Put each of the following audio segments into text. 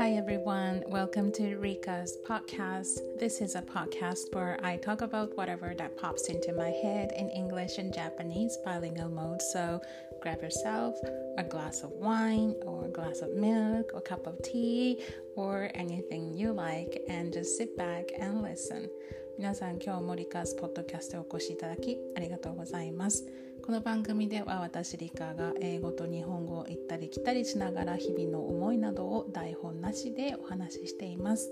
Hi everyone, welcome to Rika's podcast. This is a podcast where I talk about whatever that pops into my head in English and Japanese bilingual mode. So grab yourself a glass of wine or a glass of milk or a cup of tea or anything you like and just sit back and listen. 皆さん、今日もRika's podcastへお越しいただきありがとうございます。この番組では私リカが英語と日本語を行ったり来たりしながら日々の思いなどを台本なしでお話ししています。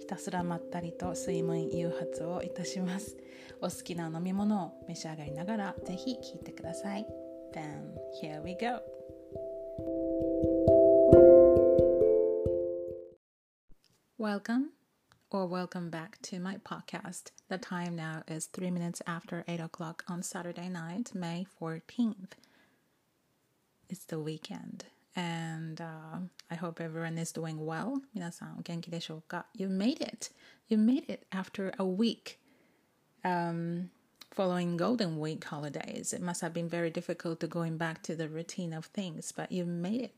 ひたすらまったりと睡眠誘発をいたします。お好きな飲み物を召し上がりながらぜひ聞いてください。 Then here we go. Welcome back to my podcast. The time now is 3 minutes after 8 o'clock on Saturday night, May 14th. It's the weekend, and I hope everyone is doing well. 皆さんお元気でしょうか? You made it after a week following Golden Week holidays. It must have been very difficult to going back to the routine of things, but you made it.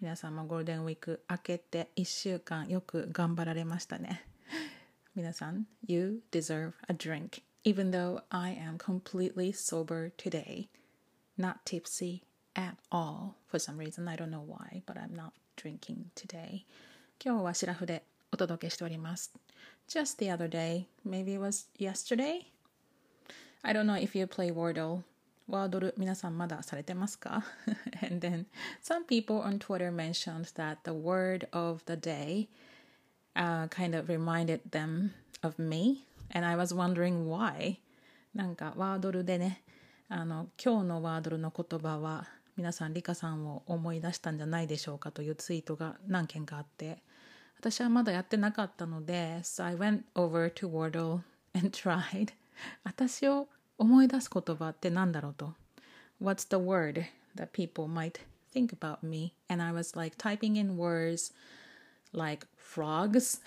皆さんもゴールデンウィーク明けて1週間よく頑張られましたね。皆さん、you deserve a drink. Even though I am completely sober today, not tipsy at all. For some reason, I don't know why, but I'm not drinking today. 今日はシラフでお届けしております。Just the other day, maybe it was yesterday? I don't know if you play Wordle.Wordle, 皆さんまだされてますか? And then some people on Twitter mentioned that the word of the day kind of reminded them of me, and I was wondering why. なんかワードルでね、今日のワードルの言葉は皆さんリカさんを思い出したんじゃないでしょうかというツイートが何件かあって、私はまだやってなかったので、So I went over to Wordle and tried. 私を思い出す言葉ってなんだろうと。What's the word that people might think about me? And I was like typing in words like frogs.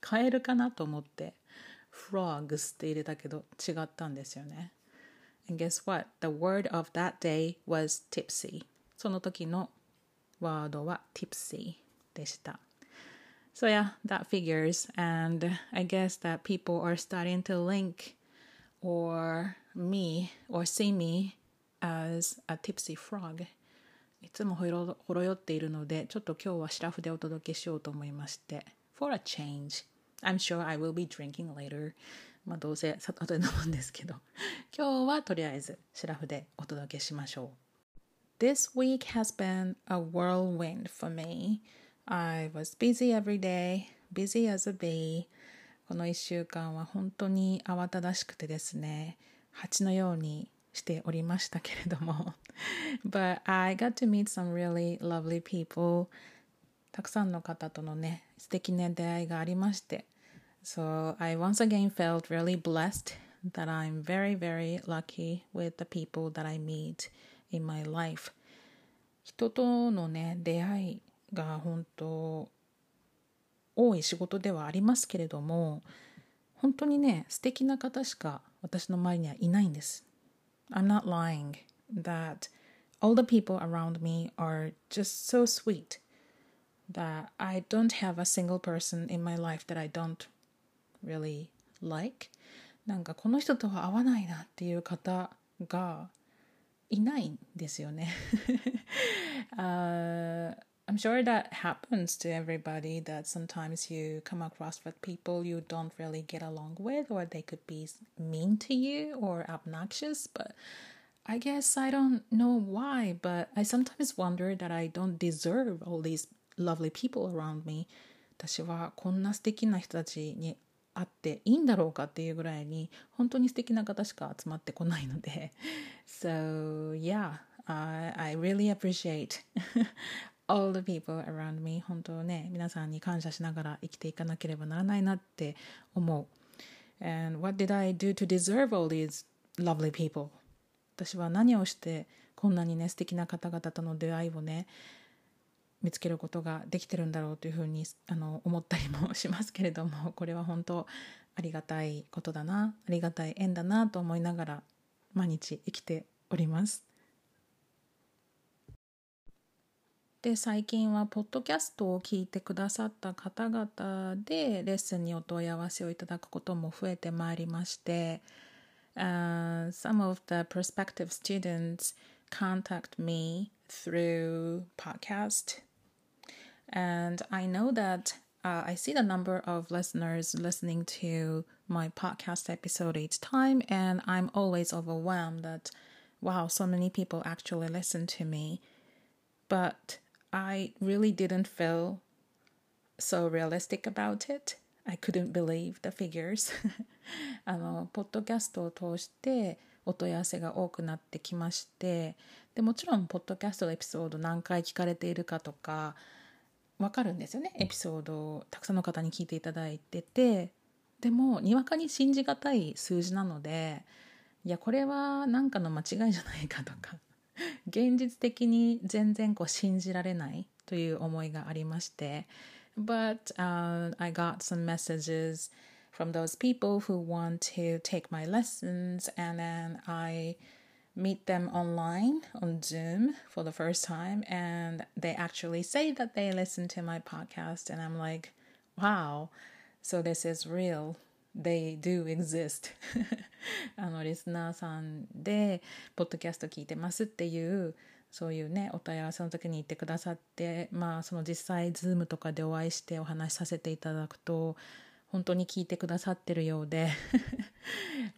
カエルかなと思って。frogs って入れたけど違ったんですよね。And guess what? The word of that day was tipsy. その時のワードは tipsy でした。So yeah, that figures. And I guess that people are starting to link...or see me as a tipsy frog. いつもほろよっているので、ちょっと今日はシラフでお届けしようと思いまして。For a change, I'm sure I will be drinking later. まあどうせ後で飲むんですけど、今日はとりあえずシラフでお届けしましょう。This week has been a whirlwind for me. I was busy every day, busy as a bee.この1週間は本当に慌ただしくてですね、蜂のようにしておりましたけれども。But I got to meet some really lovely people. たくさんの方とのね、素敵な出会いがありまして。So I once again felt really blessed that I'm very, very lucky with the people that I meet in my life. 人とのね、出会いが本当多い仕事ではありますけれども、本当にね、素敵な方しか私の周りにはいないんです。I'm not lying that all the people around me are just so sweet that I don't have a single person in my life that I don't really like. なんかこの人とは合わないなっていう方がいないんですよね。I'm sure that happens to everybody, that sometimes you come across with people you don't really get along with, or they could be mean to you or obnoxious, but I guess I don't know why, but I sometimes wonder that I don't deserve all these lovely people around me. 私はこんな素敵な人たちに会っていいんだろうかっていうぐらいに本当に素敵な方しか集まってこないので。 So yeah, I really appreciate all the people around me. 本当ね、皆さんに感謝しながら生きていかなければならないなって思う。 And what did I do to deserve all these lovely people? 私は何をしてこんなにね、素敵な方々との出会いをね、見つけることができてるんだろうというふうに思ったりもしますけれども、これは本当ありがたいことだな、ありがたい縁だなと思いながら毎日生きております。で最近はポッドキャストを聞いてくださった方々でレッスンにお問い合わせをいただくことも増えてまいりまして、some of the prospective students contact me through podcast and I know that I see the number of listeners listening to my podcast episode each time and I'm always overwhelmed that wow, so many people actually listen to me but I really didn't feel so realistic about it. I couldn't believe the figures. ポッドキャストを通してお問い合わせが多くなってきまして、で、もちろんポッドキャストのエピソード何回聞かれているかとかわかるんですよね。エピソードをたくさんの方に聞いていただいてて、でもにわかに信じがたい数字なので、いやこれは何かの間違いじゃないかとか。現実的に全然信じられないという思いがありまして、but、I got some messages from those people who want to take my lessons, and then I meet them online on Zoom for the first time, and they actually say that they listen to my podcast, and I'm like, wow, so this is real.They do exist. リスナーさんでポッドキャスト聞いてますっていうそういうねお問い合わせの時に言ってくださって、まあ、その実際 Zoom とかでお会いしてお話しさせていただくと本当に聞いてくださってるようで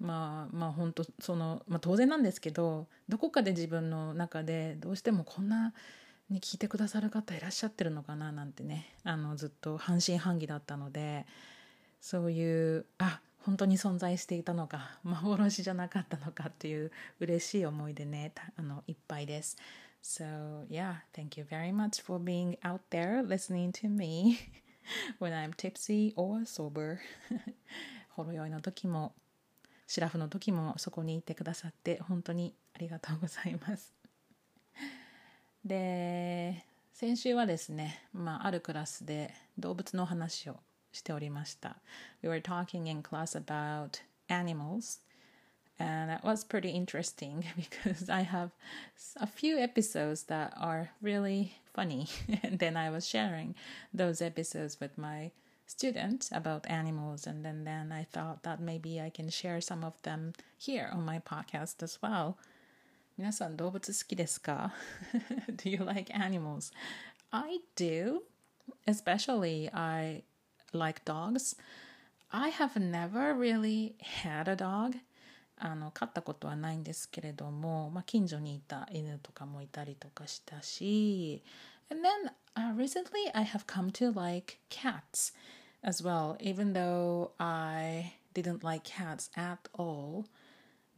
まあ本当その、まあ、当然なんですけどどこかで自分の中でどうしてもこんなに聞いてくださる方いらっしゃってるのかななんてねずっと半信半疑だったのでそういう本当に存在していたのか幻じゃなかったのかっていう嬉しい思いでねいっぱいです。So yeah, thank you very much for being out there listening to me when I'm tipsy or sober. ほろ酔いの時もシラフの時もそこにいてくださって本当にありがとうございます。で先週はですね、あるクラスで動物の話をしておりました。 We were talking in class about animals, and that was pretty interesting because I have a few episodes that are really funny, and then I was sharing those episodes with my students about animals, and then I thought that maybe I can share some of them here on my podcast as well. 皆さん動物好きですか? Do you like animals? I do, especially I like dogs. I have never really had a dog. 飼ったことはないんですけれども、近所にいた犬とかもいたりとかしたし and then、recently I have come to like cats as well, even though I didn't like cats at all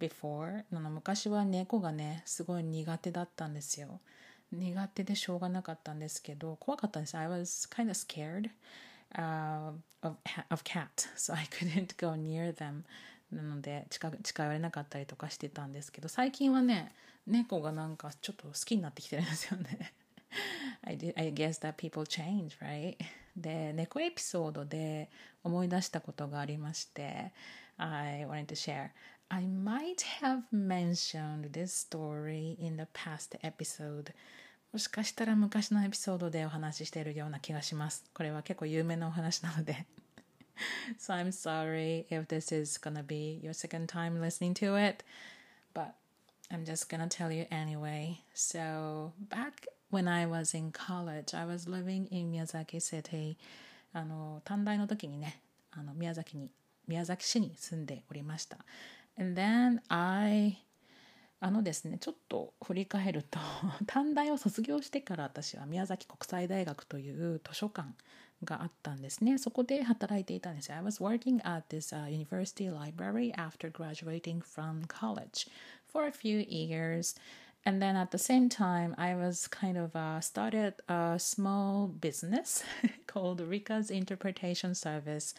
before. 昔は猫がねすごい苦手だったんですよ。苦手でしょうがなかったんですけど怖かったんです。 I was kind of scared.of cat, so I couldn't go near them. なので近寄れなかったりとかしてたんですけど、最近はね、猫がなんかちょっと好きになってきてるんですよね。I guess that people change, right? で、猫エピソードで思い出したことがありまして、I wanted to share. I might have mentioned this story in the past episode.もしかしたら昔のエピソードでお話ししているような気がします。これは結構有名なお話なので。So I'm sorry if this is gonna be your second time listening to it, but I'm just gonna tell you anyway. So back when I was in college, I was living in Miyazaki City. 短大の時にね、宮崎市に住んでおりました。And then I...ですね、ちょっと振り返ると短大を卒業してから私は宮崎国際大学という図書館があったんですね。そこで働いていたんですよ。 I was working at this、university library after graduating from college for a few years, and then at the same time I was kind of、started a small business called Rika's interpretation service。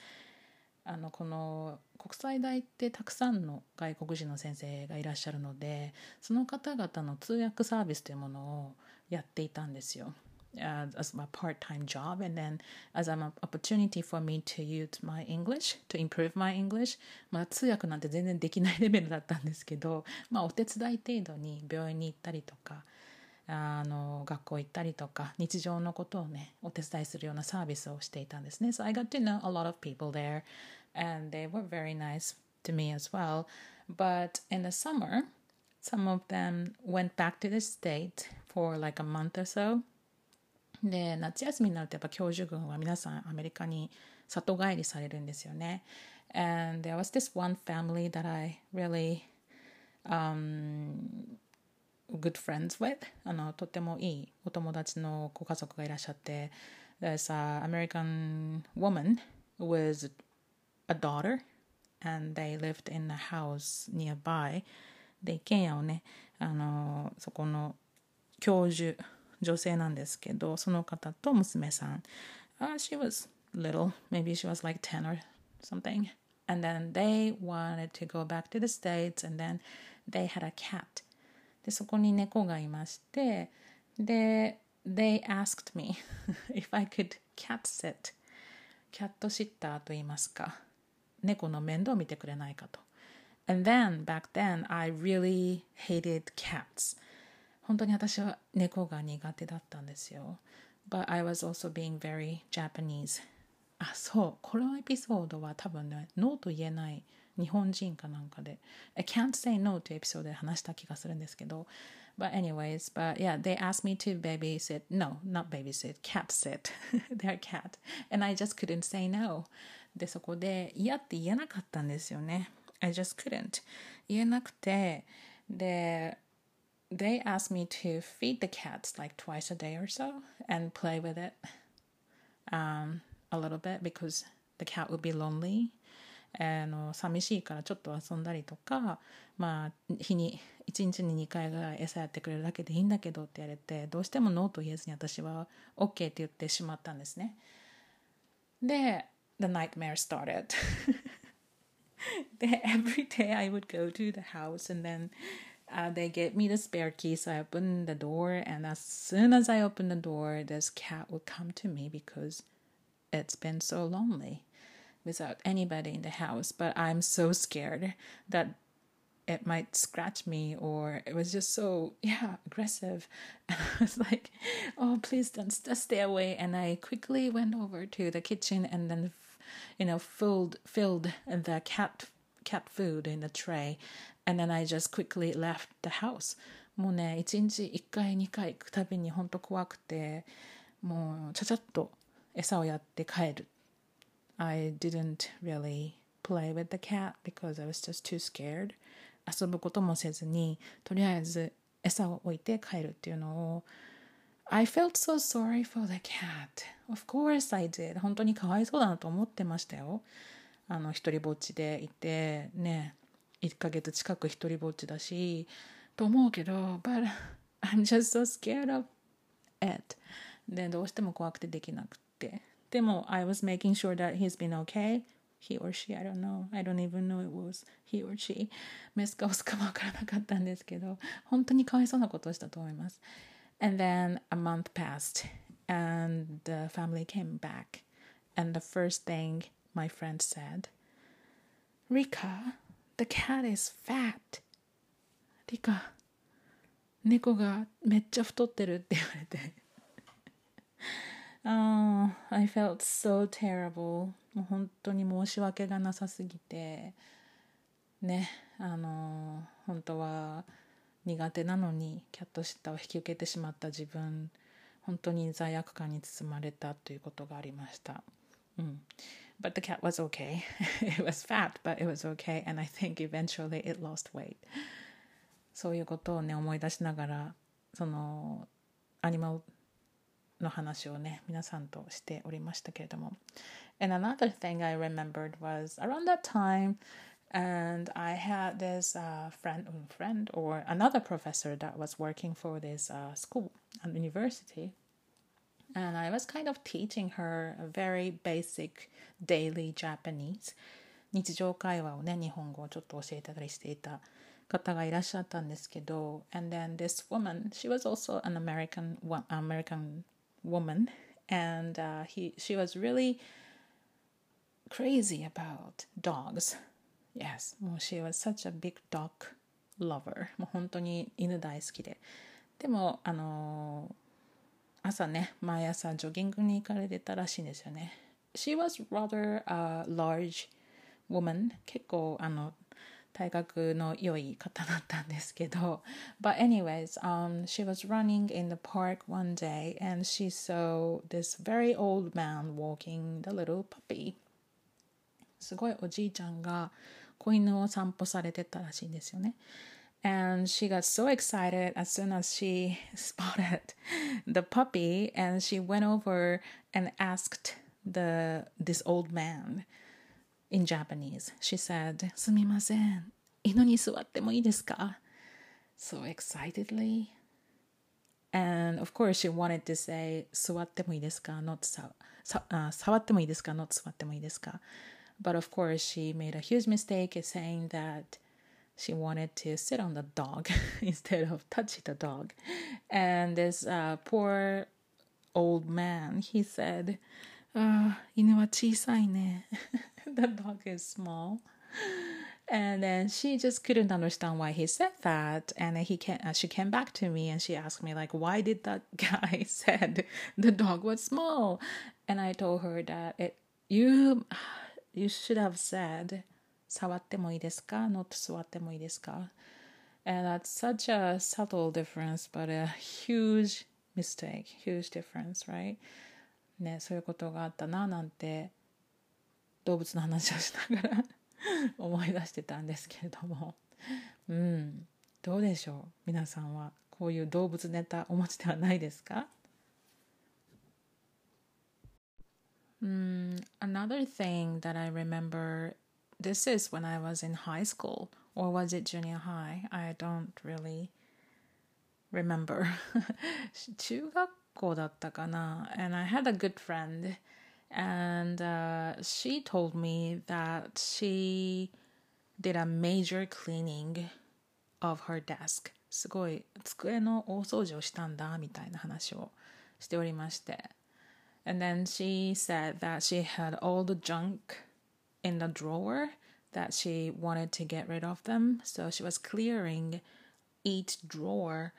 この国際大ってたくさんの外国人の先生がいらっしゃるので、その方々の通訳サービスというものをやっていたんですよ。As a part-time job, and then as an opportunity for me to use my English, to improve my English. まだ通訳なんて全然できないレベルだったんですけど、お手伝い程度に病院に行ったりとか、学校行ったりとか日常のことをねお手伝いするようなサービスをしていたんですね。So I got to know a lot of people there, and they were very nice to me as well. But in the summer, some of them went back to the state for like a month or so. で夏休みになるとやっぱ教授軍は皆さんアメリカに里帰りされるんですよね。And there was this one family that I really good friends with とてもいいお友達のご家族がいらっしゃって There's an American woman with a daughter and they lived in a house nearby で一軒家をねそこの教授女性なんですけどその方と娘さん、She was little, maybe she was like 10 or something and then they wanted to go back to the States and then they had a catでそこに猫がいましてで they asked me if I could cat sit キャットシッターと言いますか猫の面倒を見てくれないかと and then back then I really hated cats 本当に私は猫が苦手だったんですよ but I was also being very Japanese あそうこのエピソードは多分ねノーと言えない日本人かなんかで I can't say no というエピソードで話した気がするんですけど But anyways, but yeah, they asked me to babysit No, not babysit, cat sit Their cat And I just couldn't say no で、そこで嫌って言えなかったんですよね I just couldn't 言えなくてで They asked me to feed the cats like twice a day or so And play with it、a little bit Because the cat would be lonely寂しいからちょっと遊んだりとか、まあ、1日に2回ぐらい餌やってくれるだけでいいんだけどって言われてどうしてもノーと言えずに私は OK って言ってしまったんですねで The nightmare started で Every day I would go to the house and then、they gave me the spare key so I opened the door and as soon as I opened the door this cat would come to me because it's been so lonely without anybody in the house but I'm so scared that it might scratch me or it was just so aggressive and I was like oh please don't just stay away and I quickly went over to the kitchen and then filled the cat food in the tray and then I just quickly left the house もうね1日1回2回行くたびに本当怖くてもうちゃちゃっと餌をやって帰るI didn't really play with the cat because I was just too scared. 遊ぶこともせずに、とりあえず餌を置いて帰るっていうのを。I felt so sorry for the cat. Of course I did. 本当にかわいそうだなと思ってましたよ。一人ぼっちでいて、ね、1ヶ月近く一人ぼっちだし、と思うけど、but I'm just so scared of it. で、どうしても怖くてできなくて。でも I was making sure that he's been okay he or she I don't know I don't even know it was he or she メスかオスかもわからなかったんですけど本当にかわいそうなことをしたと思います and then a month passed and the family came back and the first thing my friend said Rika the cat is fat Rika 猫がめっちゃ太ってるって言われてOh, I felt so terrible. もう本当に申し訳がなさすぎて、ね、本当は苦手なのにキャットシッターを引き受けてしまった自分、本当に罪悪感に包まれたということがありました。うん。But the cat was okay. It was fat, but it was okay, and I think eventually it lost weight. そういうことをね思い出しながら、そのアニマルの話をね皆さんとしておりましたけれども And another thing I remembered was around that time and I had this friend or another professor that was working for this school and university and I was kind of teaching her a very basic daily Japanese 日常会話をね日本語をちょっと教えたりしていた方がいらっしゃったんですけど And then this woman she was also an American woman and she was really crazy about dogs yes もう she was such a big dog lover もう本当に犬大好きででも朝ね、毎朝ジョギングに行かれてたらしいんですよね。She was rather a large woman. 結構体格の良い方だったんですけど。But anyways,、she was running in the park one day and she saw this very old man walking the little puppy. すごいおじいちゃんが子犬を散歩されてたらしいんですよね。And she got so excited as soon as she spotted the puppy and she went over and asked this old man in Japanese. She said, すみません、犬に座ってもいいですか? So excitedly. And of course she wanted to say 座ってもいいですか? Not 触ってもいいですか? Not 座ってもいいですか? But of course she made a huge mistake in saying that she wanted to sit on the dog instead of touch the dog. And this poor old man, he said, 犬は小さいね. The dog is small. And then she just couldn't understand why he said that. And then she came back to me and she asked me, like, why did that guy said the dog was small? And I told her that you should have said, 触ってもいいですか? Not 座ってもいいですか? And that's such a subtle difference, but a huge mistake, huge difference, right? ね、そういうことがあったななんて動物の話をしながら思い出してたんですけれども、うん、どうでしょう？皆さんはこういう動物ネタお持ちではないですか？Another thing that I remember This is when I was in high school, or was it junior high? I don't really remember. 中学校だったかな? And I had a good friend, and she told me that she did a major cleaning of her desk. すごい机の大掃除をしたんだみたいな話をしておりまして。And then she said that she had all the junk.in the drawer that she wanted to get rid of them. So she was clearing each drawer.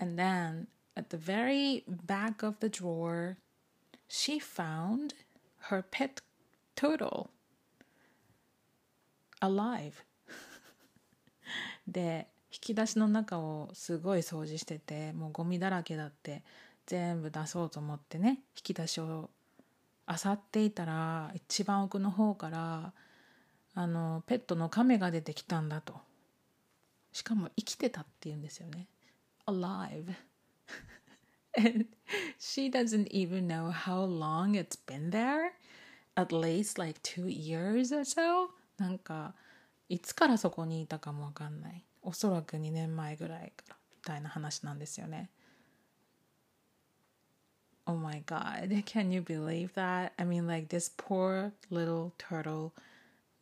And then at the very back of the drawer, she found her pet turtle alive. で、引き出しの中をすごい掃除してて、もうゴミだらけだって、全部出そうと思ってね、引き出しを漁っていたら一番奥の方からペットのカメが出てきたんだと。しかも生きてたっていうんですよね。Alive. And she doesn't even know how long it's been there. At least like 2 years or so. なんかいつからそこにいたかもわかんない。おそらく2年前ぐらいからみたいな話なんですよね。Oh my God, can you believe that? I mean, like this poor little turtle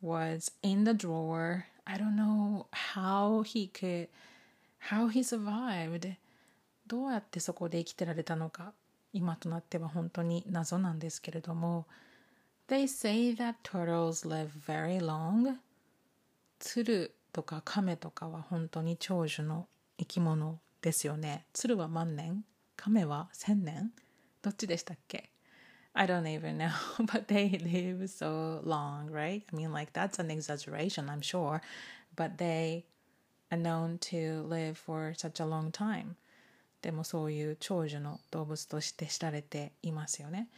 was in the drawer. I don't know how he survived. どうやってそこで生きてられたのか、今となっては本当に謎なんですけれども。They say that turtles live very long. 鶴とか亀とかは本当に長寿の生き物ですよね。鶴は万年、亀は千年。どっちでしたっけ? I don't even know, but they live so long, right? I mean, like, that's an exaggeration, I'm sure. But they are known to live for such a long time. でもそういう長寿の動物として知られていますよね。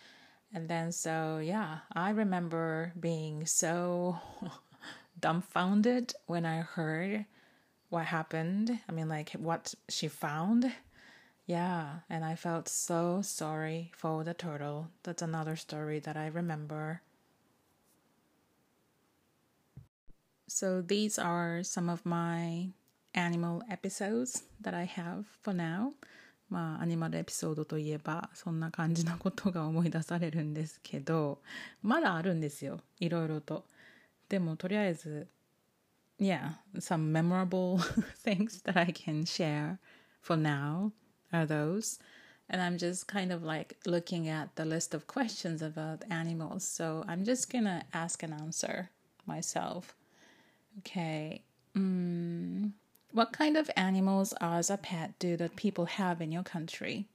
And then, so, yeah, I remember being so dumbfounded when I heard what happened. I mean, like, what she found.Yeah, and I felt so sorry for the turtle. That's another story that I remember. So these are some of my animal episodes that I have for now. まあ、アニマルエピソードといえば、そんな感じのことが思い出されるんですけど、まだあるんですよ、いろいろと。でも、とりあえず、yeah, some memorable things that I can share for now.Are those, and I'm just kind of like looking at the list of questions about animals, so I'm just gonna ask and answer myself. Okay, What kind of animals as a pet do the people have in your country?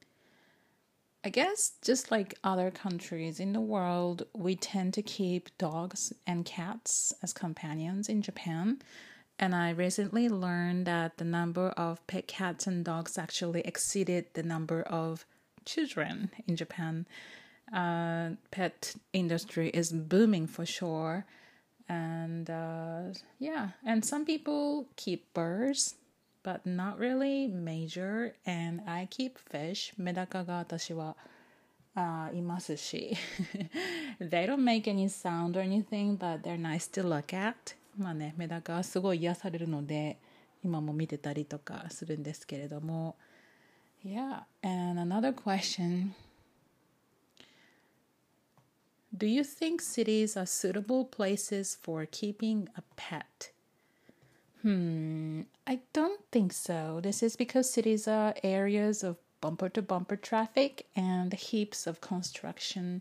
I guess just like other countries in the world, we tend to keep dogs and cats as companions in Japan. And I recently learned that the number of pet cats and dogs actually exceeded the number of children in Japan. Pet industry is booming for sure.And some people keep birds, but not really major. And I keep fish. メダカが私はいますし。They don't make any sound or anything, but they're nice to look at. まあね、メダカはすごい癒されるので、今も見てたりとかするんですけれども。Yeah, and another question.Do you think cities are suitable places for keeping a pet? I don't think so. This is because cities are areas of bumper-to-bumper traffic and heaps of construction.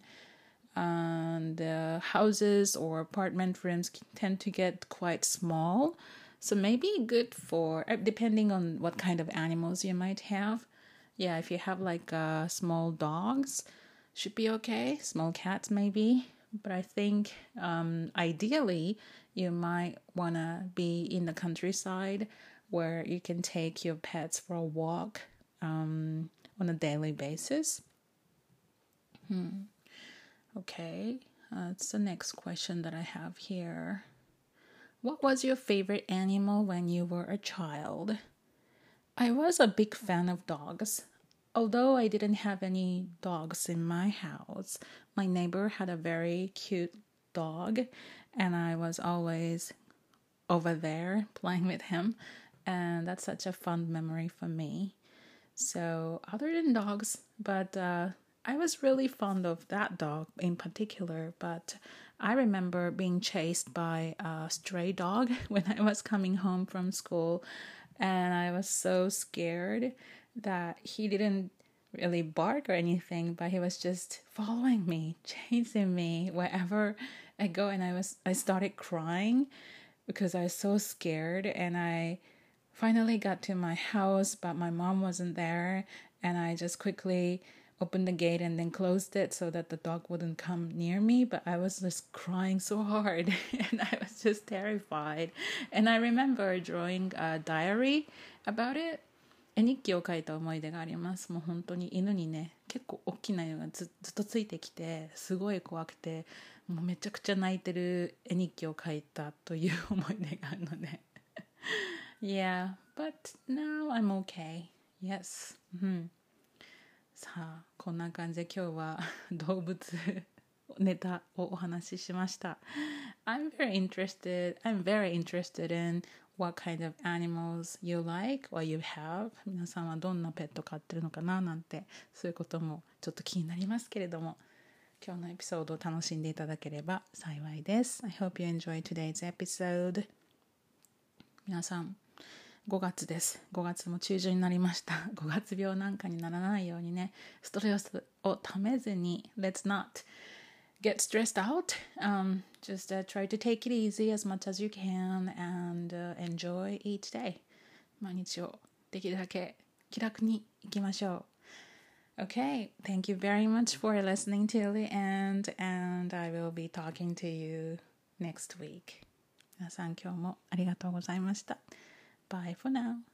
And houses or apartment rooms tend to get quite small. So maybe good for, depending on what kind of animals you might have. Yeah, if you have like small dogs...Should be okay. Small cats maybe. But I think ideally you might want to be in the countryside where you can take your pets for a walk on a daily basis. Okay. That's the next question that I have here. What was your favorite animal when you were a child? I was a big fan of dogs.Although I didn't have any dogs in my house, my neighbor had a very cute dog, and I was always over there playing with him, and that's such a fond memory for me. So, other than dogs, but I was really fond of that dog in particular, but I remember being chased by a stray dog when I was coming home from school, and I was so scared.That he didn't really bark or anything, but he was just following me, chasing me wherever I go. And I started crying because I was so scared. And I finally got to my house, but my mom wasn't there. And I just quickly opened the gate and then closed it so that the dog wouldn't come near me. But I was just crying so hard and I was just terrified. And I remember drawing a diary about it.日記を書いた思い出があります。もう本当に犬にね、結構大きな犬が ずっとついてきて、すごい怖くて、もうめちゃくちゃ泣いてる絵日記を書いたという思い出があるので。Yeah, but now I'm okay. Yes.、さあ、こんな感じで今日は動物ネタをお話ししました。I'm very interested in what kind of animals you like or you have. 皆さんはどんなペット飼ってるのかななんて、そういうこともちょっと気になりますけれども、今日のエピソードを楽しんでいただければ幸いです。I hope you enjoyed today's episode. 皆さん、5月です。5月も中旬になりました。5月病なんかにならないようにね、ストレスをためずに、Let's not get stressed out. Just try to take it easy as much as you can and enjoy each day. 毎日をできるだけ気楽に行きましょう。Okay, thank you very much for listening till the end, and I will be talking to you next week. 皆さん今日もありがとうございました。Bye for now.